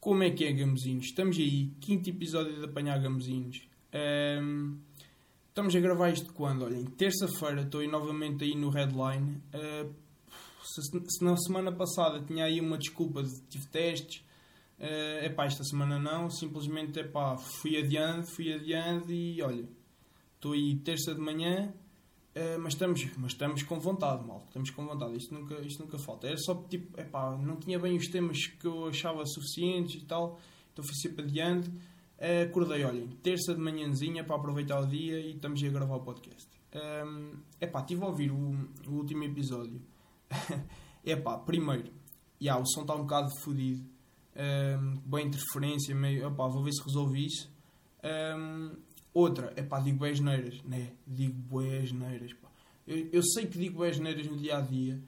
Como é que é, Gamosinhos? Estamos aí, quinto episódio de Apanhar Gamosinhos. Estamos a gravar isto quando? Olhem, terça-feira estou aí novamente aí no Redline. Se na semana passada tinha aí uma desculpa de tive testes, esta semana não, simplesmente fui adiando e olha, estou aí terça de manhã, mas estamos com vontade, malta, estamos com vontade, isto nunca falta. Era só tipo, não tinha bem os temas que eu achava suficientes e tal, então fui sempre adiando. Acordei, olhem, terça de manhãzinha para aproveitar o dia e estamos a gravar o podcast. Estive a ouvir o último episódio. Primeiro, o som está um bocado fodido, boa interferência, meio, vou ver se resolve isso. Outra, digo boas neiras, né? Digo boas neiras, pá. Eu sei que digo boas neiras no dia-a-dia,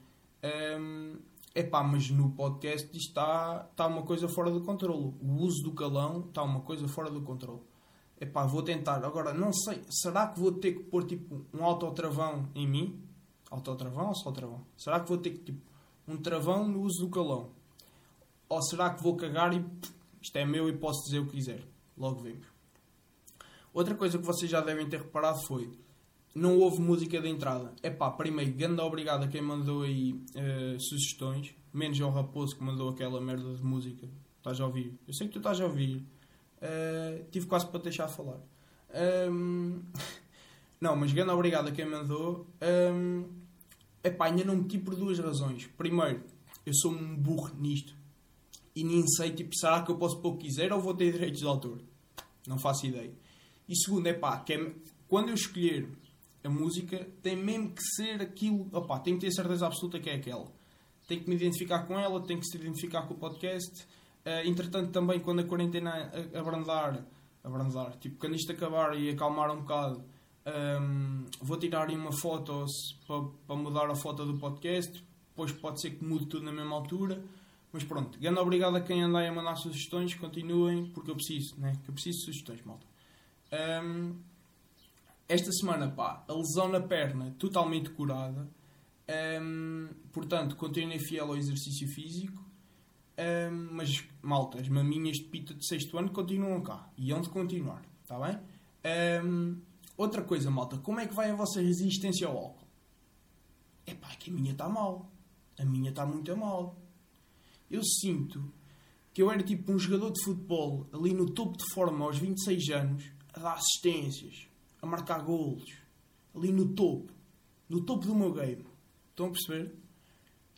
mas no podcast está uma coisa fora do controlo. O uso do calão está uma coisa fora do controlo. Vou tentar, agora não sei, será que vou ter que pôr tipo um autotravão em mim? Autotravão ou só travão? Será que vou ter que, tipo, um travão no uso do calão? Ou será que vou cagar e isto é meu e posso dizer o que quiser? Logo vemos. Outra coisa que vocês já devem ter reparado foi não houve música de entrada. Primeiro, grande obrigado a quem mandou aí sugestões, menos ao Raposo que mandou aquela merda de música. Estás a ouvir? Eu sei que tu estás a ouvir. Tive quase para te deixar falar. Não, mas grande obrigado a quem mandou. Ainda não meti por duas razões. Primeiro, eu sou um burro nisto. E nem sei, será que eu posso pôr o que quiser ou vou ter direitos de autor? Não faço ideia. E segundo, quando eu escolher a música, tem mesmo que ser aquilo... tenho que ter certeza absoluta que é aquela. Tenho que me identificar com ela, tenho que se identificar com o podcast. Entretanto, também, quando a quarentena abrandar, quando isto acabar e acalmar um bocado... vou tirar aí uma foto para mudar a foto do podcast, depois pode ser que mude tudo na mesma altura, mas pronto, grande obrigado a quem anda aí a mandar sugestões, continuem, porque eu preciso, né? Que eu preciso de sugestões, malta. Esta semana, a lesão na perna totalmente curada, portanto continuem fiel ao exercício físico, mas malta, as maminhas de pita de 6º ano continuam cá e hão de continuar, está bem? Outra coisa, malta, como é que vai a vossa resistência ao álcool? Que a minha está mal. A minha está muito mal. Eu sinto que eu era tipo um jogador de futebol ali no topo de forma aos 26 anos, a dar assistências, a marcar golos, ali no topo do meu game. Estão a perceber?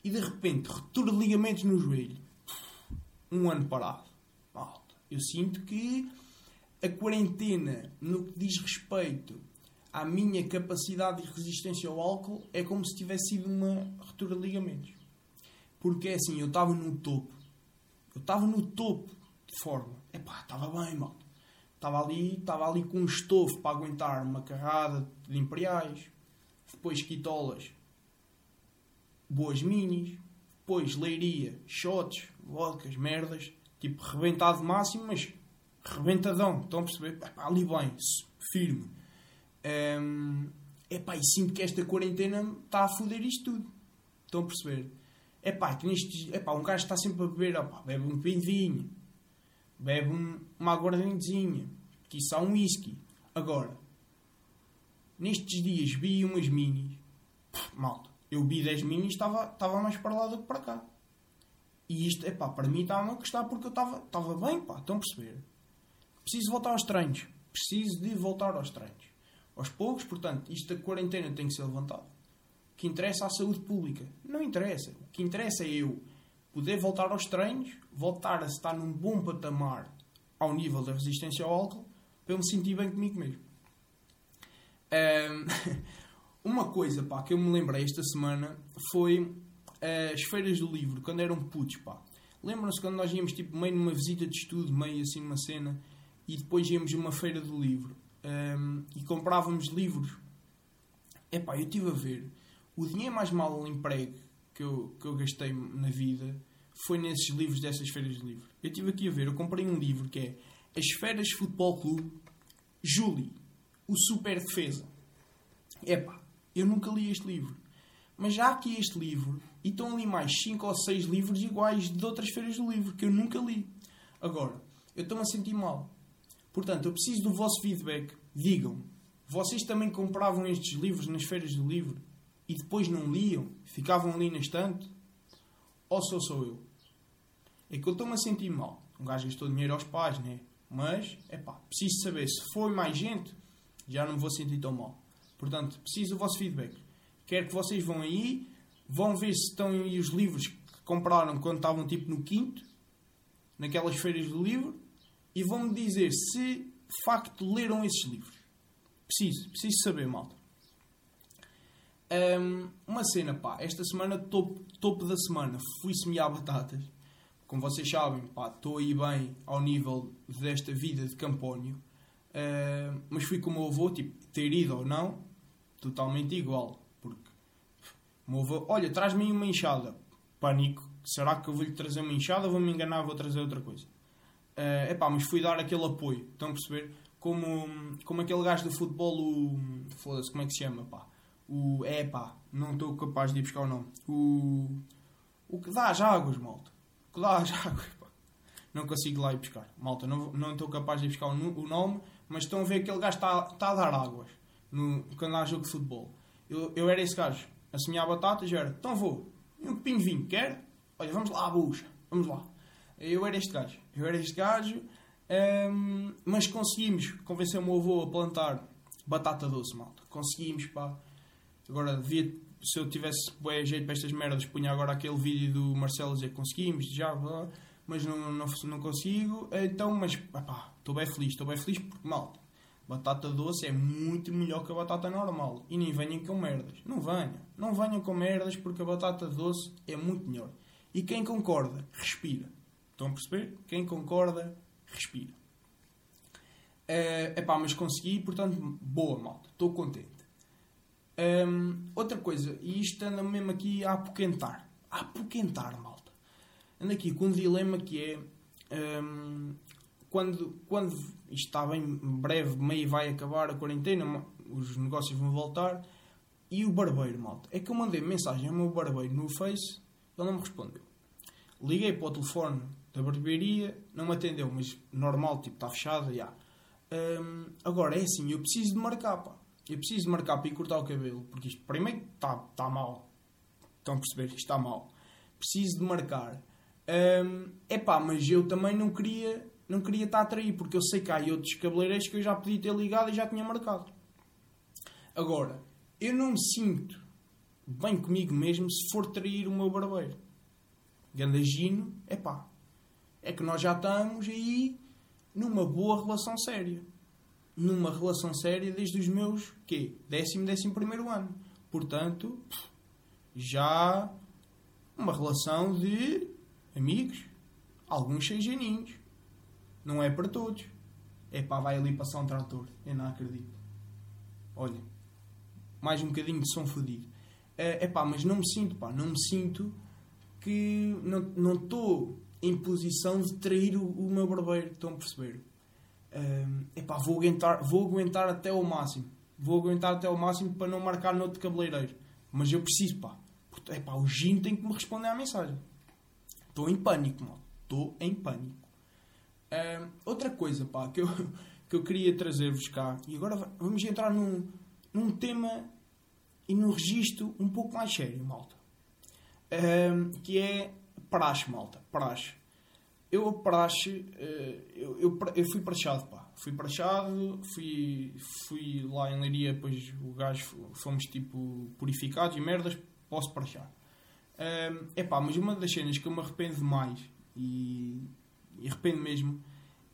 E de repente, ruptura de ligamentos no joelho. Um ano parado. Malta, eu sinto que... a quarentena, no que diz respeito à minha capacidade de resistência ao álcool, é como se tivesse sido uma ruptura de ligamentos. Porque é assim, eu estava no topo de forma. Estava bem, mal. Estava ali com um estofo para aguentar uma carrada de imperiais, depois quitolas, boas minis, depois leiria, shots, vodkas, merdas, rebentado máximo, mas... rebentadão, estão a perceber? Ali bem, firme. E sinto que esta quarentena está a foder isto tudo. Estão a perceber? Um gajo está sempre a beber, bebe um pinho de vinho, bebe uma aguardentezinha, quiçá um whisky. Agora, nestes dias vi umas minis. Malta, eu vi 10 minis, estava mais para lá do que para cá. E isto, para mim estava a gostar porque eu estava bem, estão a perceber? Preciso de voltar aos treinos. Aos poucos, portanto, isto da quarentena tem que ser levantado. O que interessa à saúde pública. Não interessa. O que interessa é eu poder voltar aos treinos, voltar a estar num bom patamar ao nível da resistência ao álcool, para eu me sentir bem comigo mesmo. Uma coisa, que eu me lembrei esta semana foi as feiras do livro, quando eram putos, Lembram-se quando nós íamos, meio numa visita de estudo, meio assim numa cena... e depois íamos a uma feira do livro e comprávamos livros. Eu estive a ver. O dinheiro mais mal emprego que eu gastei na vida foi nesses livros dessas feiras de livro. Eu estive aqui a ver. Eu comprei um livro que é As Feras Futebol Clube, Júlio, o Super Defesa. Eu nunca li este livro. Mas já há aqui este livro e estão ali mais 5 ou 6 livros iguais de outras feiras do livro que eu nunca li. Agora, eu estou-me a sentir mal. Portanto, eu preciso do vosso feedback. Digam-me, vocês também compravam estes livros nas feiras do livro e depois não liam? Ficavam ali na estante? Ou sou eu? É que eu estou-me a sentir mal. Um gajo gastou dinheiro aos pais, né? Mas, epá, preciso saber se foi mais gente, já não me vou sentir tão mal. Portanto, preciso do vosso feedback. Quero que vocês vão aí, vão ver se estão aí os livros que compraram quando estavam tipo no quinto, naquelas feiras do livro, e vão-me dizer se, de facto, leram esses livros. Preciso saber, malta. Uma cena, pá. Esta semana, topo da semana, fui semear batatas. Como vocês sabem, pá, estou aí bem ao nível desta vida de campónio. Mas fui com o meu avô, tipo, ter ido ou não, totalmente igual. Porque o meu avô, olha, traz-me aí uma enxada. Pânico. Será que eu vou-lhe trazer uma enxada? Vou-me enganar, vou trazer outra coisa. Epá, mas fui dar aquele apoio. Estão a perceber? Como aquele gajo do futebol, foda-se, como é que se chama, pá? Não estou capaz de ir buscar o nome. O que dá às águas, malta. O que dá às águas, pá. Não consigo lá ir buscar. Malta, não estou capaz de ir buscar o nome, mas estão a ver que aquele gajo está a dar águas. Quando há jogo de futebol. Eu era esse gajo. A semear batatas, eu era, então vou. E um copinho de vinho, quer? Olha, vamos lá à bucha. Vamos lá. Eu era este gajo, mas conseguimos convencer o meu avô a plantar batata doce, malta. Conseguimos, pá. Agora, se eu tivesse bem jeito para estas merdas, punha agora aquele vídeo do Marcelo a dizer conseguimos, já, mas não consigo. Então, mas, pá, estou bem feliz porque, malta, batata doce é muito melhor que a batata normal. E nem venham com merdas. Não venham com merdas porque a batata doce é muito melhor. E quem concorda, respira. Estão a perceber? Quem concorda, respira. Epá, mas consegui, portanto, boa, malta. Estou contente. Outra coisa, e isto anda mesmo aqui a apoquentar. A apoquentar, malta. Anda aqui com um dilema que é... Quando isto está bem breve, meio vai acabar a quarentena, os negócios vão voltar. E o barbeiro, malta. É que eu mandei mensagem ao meu barbeiro no Face... Ele não me respondeu. Liguei para o telefone da barbearia, não me atendeu, mas normal, tipo, está fechado, já. Agora, é assim, eu preciso de marcar, pá. Eu preciso de marcar para ir cortar o cabelo, porque isto, primeiro, está mal. Estão a perceber? Isto está mal. Preciso de marcar. Epá, mas eu também não queria estar a trair, porque eu sei que há outros cabeleireiros que eu já podia ter ligado e já tinha marcado. Agora, eu não me sinto bem comigo mesmo se for trair o meu barbeiro. Gandagino, epá. É que nós já estamos aí numa boa relação séria. Numa relação séria desde os meus, quê? 11º ano. Portanto, já uma relação de amigos. Alguns 6 aninhos. Não é para todos. Epá, vai ali passar um trator. Eu não acredito. Olha, mais um bocadinho de som fodido. Epá, mas não me sinto que não estou em posição de trair o meu barbeiro, estão a perceber? Epá, vou aguentar até ao máximo, para não marcar noutro cabeleireiro, mas eu preciso, pá, porque, epá, o Gino tem que me responder à mensagem. Estou em pânico, mano, outra coisa, pá, que eu queria trazer-vos cá, e agora vamos entrar num tema... E num registro um pouco mais sério, malta. Que é praxe, malta. Praxe. Eu a praxe... Eu fui praxado, pá. Fui lá em Leiria, depois o gajo... Fomos, tipo, purificados e merdas. Posso praxar. Epá, mas uma das cenas que eu me arrependo mais... E arrependo mesmo...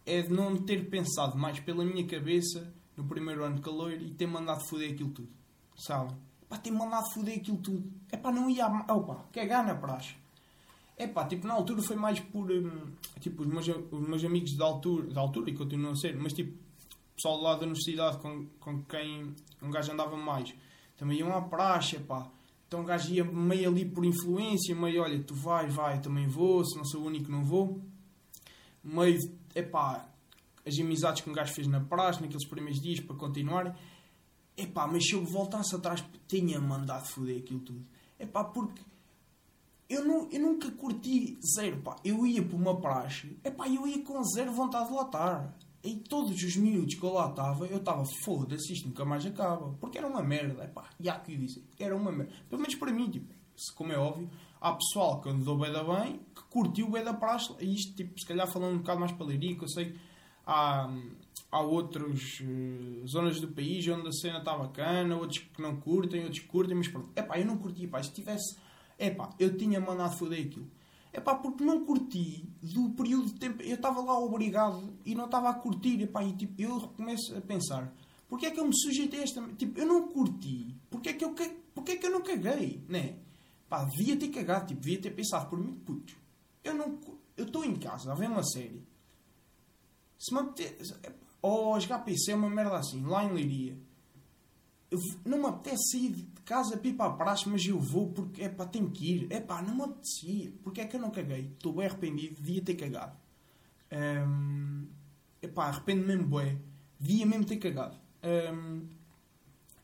É de não ter pensado mais pela minha cabeça... No primeiro ano de caloiro... E ter mandado foder aquilo tudo. Sabe? Pá, tem-me mandado foder aquilo tudo. É pá, não ia... Opa, cagar na praxe. É pá, tipo, na altura foi mais por... tipo, os meus amigos da altura, e continuam a ser, mas tipo, o pessoal do lado da universidade com quem um gajo andava mais, também iam à praxe, é pá. Então um gajo ia meio ali por influência, meio, olha, tu vai, também vou, se não sou o único não vou. Meio, é pá, as amizades que um gajo fez na praxe, naqueles primeiros dias, para continuar... Epá, mas se eu voltasse atrás, tinha mandado foder aquilo tudo. Epá, porque Eu nunca curti zero, pá. Eu ia para uma praxe, epá, eu ia com zero vontade de latar. E todos os minutos que eu lá estava, eu estava, foda-se, isto nunca mais acaba. Porque era uma merda, epá, e há que dizer, era uma merda. Pelo menos para mim, tipo, como é óbvio, há pessoal que andou bem, que curtiu bem da praxe, e isto, tipo, se calhar falando um bocado mais para Lerico, eu sei que há outras zonas do país onde a cena está bacana, outros que não curtem, outros que curtem, mas pronto, epá, eu não curti, pá, se tivesse, epá, eu tinha mandado foder aquilo. Epá, porque não curti do período de tempo, eu estava lá obrigado e não estava a curtir, epá, e tipo, eu começo a pensar, porque é que eu me sujeitei a esta, tipo, eu não curti, porque é que eu não caguei, né? Pá, devia ter cagado, tipo, devia ter pensado por mim, puto, eu estou em casa a ver uma série, se manter, ou jogar PC é uma merda assim, lá em Leiria, não me apetece sair de casa para ir para a praxe, mas eu vou porque, epá, tenho que ir. Epá, não me apetecia. Porque é que eu não caguei? Estou bem arrependido. Devia ter cagado. Epá, arrependo mesmo bem. Devia mesmo ter cagado.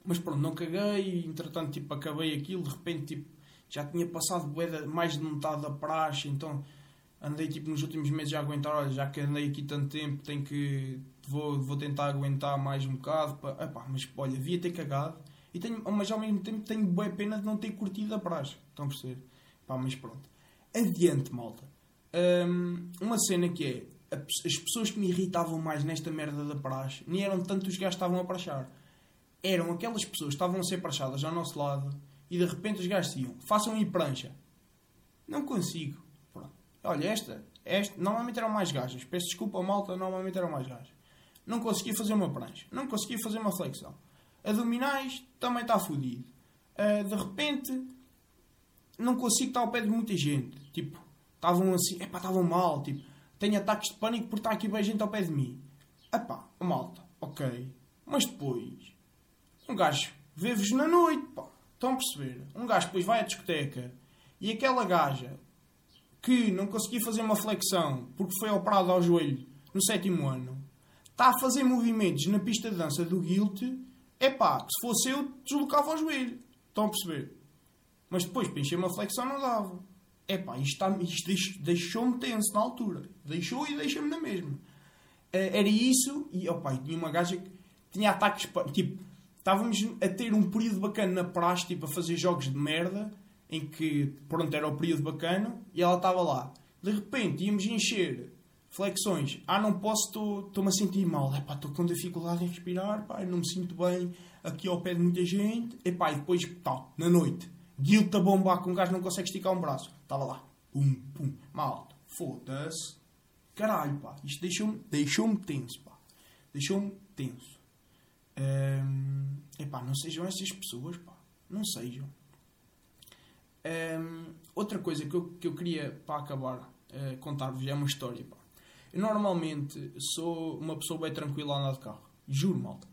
Mas pronto, não caguei. Entretanto, tipo, acabei aquilo. De repente, tipo, já tinha passado mais de metade da praxe. Então, andei, tipo, nos últimos meses a aguentar. Olha, já que andei aqui tanto tempo, tenho que... Vou tentar aguentar mais um bocado, pá. Epá, mas olha, devia ter cagado, e mas ao mesmo tempo tenho bem pena de não ter curtido a praxe, estão a perceber? Pá, mas pronto, adiante, malta. Uma cena que é, as pessoas que me irritavam mais nesta merda da praxe, nem eram tanto os gajos que estavam a praxar, eram aquelas pessoas que estavam a ser praxadas ao nosso lado, e de repente os gajos diziam, façam aí prancha. Não consigo, pronto. Olha, esta normalmente eram mais gajas, peço desculpa, malta, normalmente eram mais gajas. Não conseguia fazer uma prancha. Não conseguia fazer uma flexão. Abdominais também está fodido. De repente, não consigo estar ao pé de muita gente. Tipo, estavam assim... Epá, estavam mal. Tipo, tenho ataques de pânico por estar aqui bem gente ao pé de mim. Epá, malta. Ok. Mas depois, um gajo vê-vos na noite, pá. Estão a perceber? Um gajo depois vai à discoteca e aquela gaja que não conseguia fazer uma flexão porque foi operada ao joelho no 7º ano... Está a fazer movimentos na pista de dança do Guilt, é pá, que se fosse eu, deslocava o joelho. Estão a perceber? Mas depois, para encher uma flexão, não dava. É pá, isto deixou-me tenso na altura. Deixou e deixa-me na mesma. Era isso, e ó pá, tinha uma gaja que tinha ataques, tipo, estávamos a ter um período bacana na praxe, tipo, a fazer jogos de merda, em que, pronto, era o período bacana, e ela estava lá. De repente, íamos encher... flexões, não posso, estou-me a sentir mal, estou com dificuldade em respirar, pá, não me sinto bem aqui ao pé de muita gente, epá, e depois, tal, na noite, guilta bombar com um gajo não consegue esticar um braço, estava lá, pum, pum, malta, foda-se, caralho, pá, isto deixou-me tenso, pá, deixou-me tenso, epá, não sejam essas pessoas, pá, não sejam. Outra coisa que eu queria, para acabar, contar-vos, é uma história, pá. Eu normalmente sou uma pessoa bem tranquila a andar de carro. Juro, malta.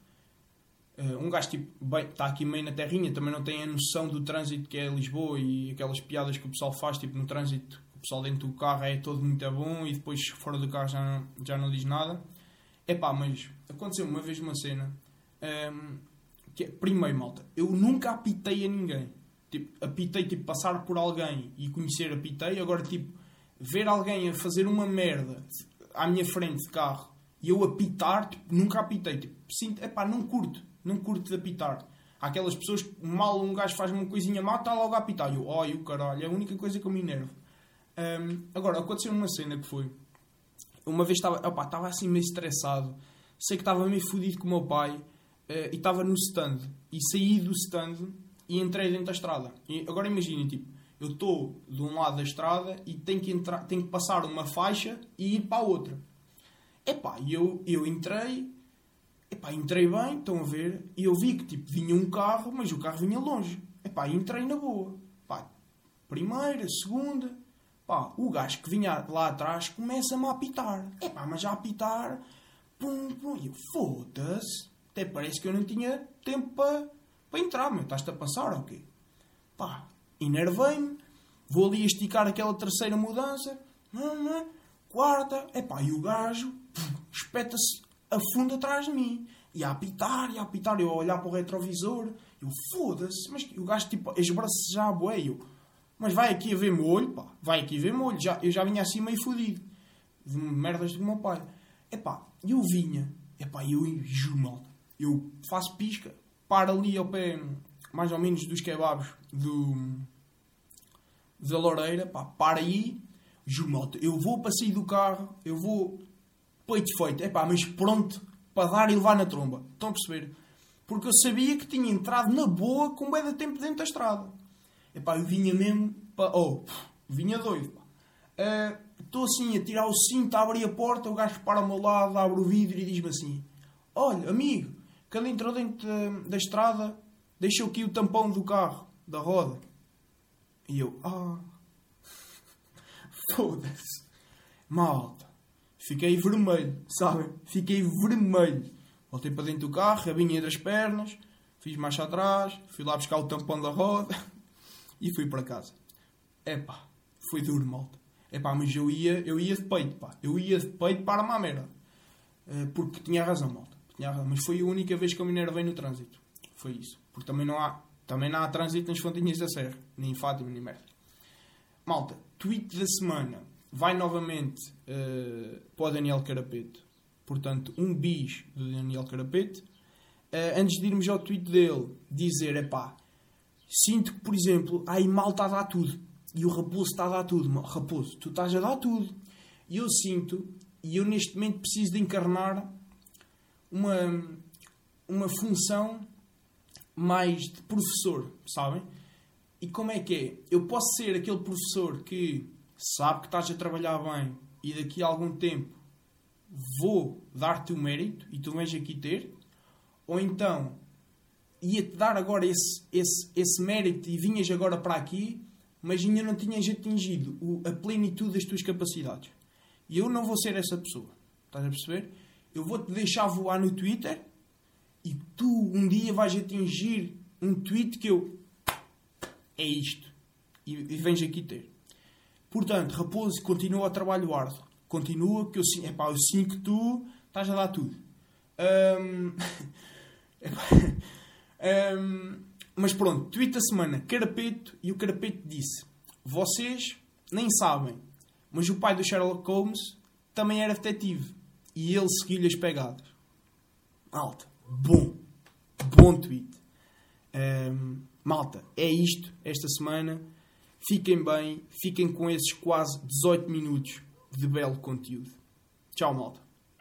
Um gajo tipo, está aqui meio na terrinha, também não tem a noção do trânsito que é Lisboa e aquelas piadas que o pessoal faz, tipo no trânsito, o pessoal dentro do carro é todo muito bom e depois fora do carro já não diz nada. Epá, mas aconteceu uma vez uma cena, que é, primeiro, malta, eu nunca apitei a ninguém. Tipo, apitei, tipo, passar por alguém e conhecer apitei, agora tipo, ver alguém a fazer uma merda... à minha frente de carro, e eu apitar, tipo, nunca apitei, tipo, sinto, epá, não curto de apitar. Há aquelas pessoas que mal um gajo faz uma coisinha mal, está logo a apitar, e eu, ai, o caralho, é a única coisa que eu me enervo. Agora, aconteceu uma cena que foi, uma vez estava assim meio estressado, sei que estava meio fodido com o meu pai, e estava no stand, e saí do stand, e entrei dentro da estrada. E agora imaginem, tipo, eu estou de um lado da estrada e tenho que passar uma faixa e ir para a outra. Epá, eu entrei, epá, entrei bem, estão a ver, e eu vi que tipo, vinha um carro, mas o carro vinha longe. Epá, entrei na boa. Epá, primeira, segunda, pá, o gajo que vinha lá atrás começa-me a apitar. Epá, mas já a apitar, pum, pum, e eu, foda-se, até parece que eu não tinha tempo para entrar, meu, estás-te a passar ou quê? Pá, enervei-me, vou ali esticar aquela terceira mudança, quarta, epá, e o gajo espeta-se a fundo atrás de mim, e a apitar, eu a olhar para o retrovisor, eu foda-se, mas o gajo tipo esbraceja a bué, eu, Mas vai aqui haver molho, pá. Vai aqui haver molho. Eu já vinha assim meio fodido. De merdas do meu pai. Epá, eu vinha. Epá, eu enjoo, malta. Eu faço pisca. Paro ali ao pé, mais ou menos, dos kebabs da Loureira. Pá, para aí. Juro, malta. Eu vou para sair do carro. Eu vou... peito feito. Epá, mas pronto. Para dar e levar na tromba. Estão a perceber? Porque eu sabia que tinha entrado na boa com bué de tempo dentro da estrada. Epá, eu vinha mesmo para... Oh, vinha doido. Estou assim a tirar o cinto, a abrir a porta, o gajo para ao meu lado, abre o vidro e diz-me assim: olha, amigo, quando entrou dentro da estrada, deixou aqui o tampão do carro, da roda. E eu... Ah... Foda-se. Malta. Fiquei vermelho, sabem? Fiquei vermelho. Voltei para dentro do carro, rabinha das pernas, fiz marcha atrás, fui lá buscar o tampão da roda e fui para casa. Epá, foi duro, malta. Epá, mas eu ia de peito, pá. Eu ia de peito para uma merda. Porque tinha razão, malta. Tinha razão. Mas foi a única vez que eu me enervei no trânsito. Foi isso. Porque também não há trânsito nas Fontinhas da Serra. Nem em Fátima, nem merda. Malta, tweet da semana. Vai novamente para o Daniel Carapete. Portanto, um bis do Daniel Carapete. Antes de irmos ao tweet dele, dizer, epá, sinto que, por exemplo, a Imal está a dar tudo. E o Raposo está a dar tudo. Raposo, tu estás a dar tudo. E eu sinto, e eu neste momento preciso de encarnar uma função mais de professor, sabem? E como é que é? Eu posso ser aquele professor que sabe que estás a trabalhar bem e daqui a algum tempo vou dar-te o mérito e tu vens aqui ter, ou então ia-te dar agora esse mérito e vinhas agora para aqui, mas ainda não tinhas atingido a plenitude das tuas capacidades. E eu não vou ser essa pessoa. Estás a perceber? Eu vou-te deixar voar no Twitter e tu um dia vais atingir um tweet que eu... É isto. E vens aqui ter. Portanto, Raposo, continua o trabalho árduo. Continua, que eu sinto... Epá, eu sinto que tu estás a dar tudo. Mas pronto, tweet da semana, Carapeto, e o Carapeto disse: vocês nem sabem, mas o pai do Sherlock Holmes também era detetive e ele seguiu-lhe as pegadas. Malta, bom tweet. Malta, é isto esta semana. Fiquem bem, fiquem com esses quase 18 minutos de belo conteúdo. Tchau, malta.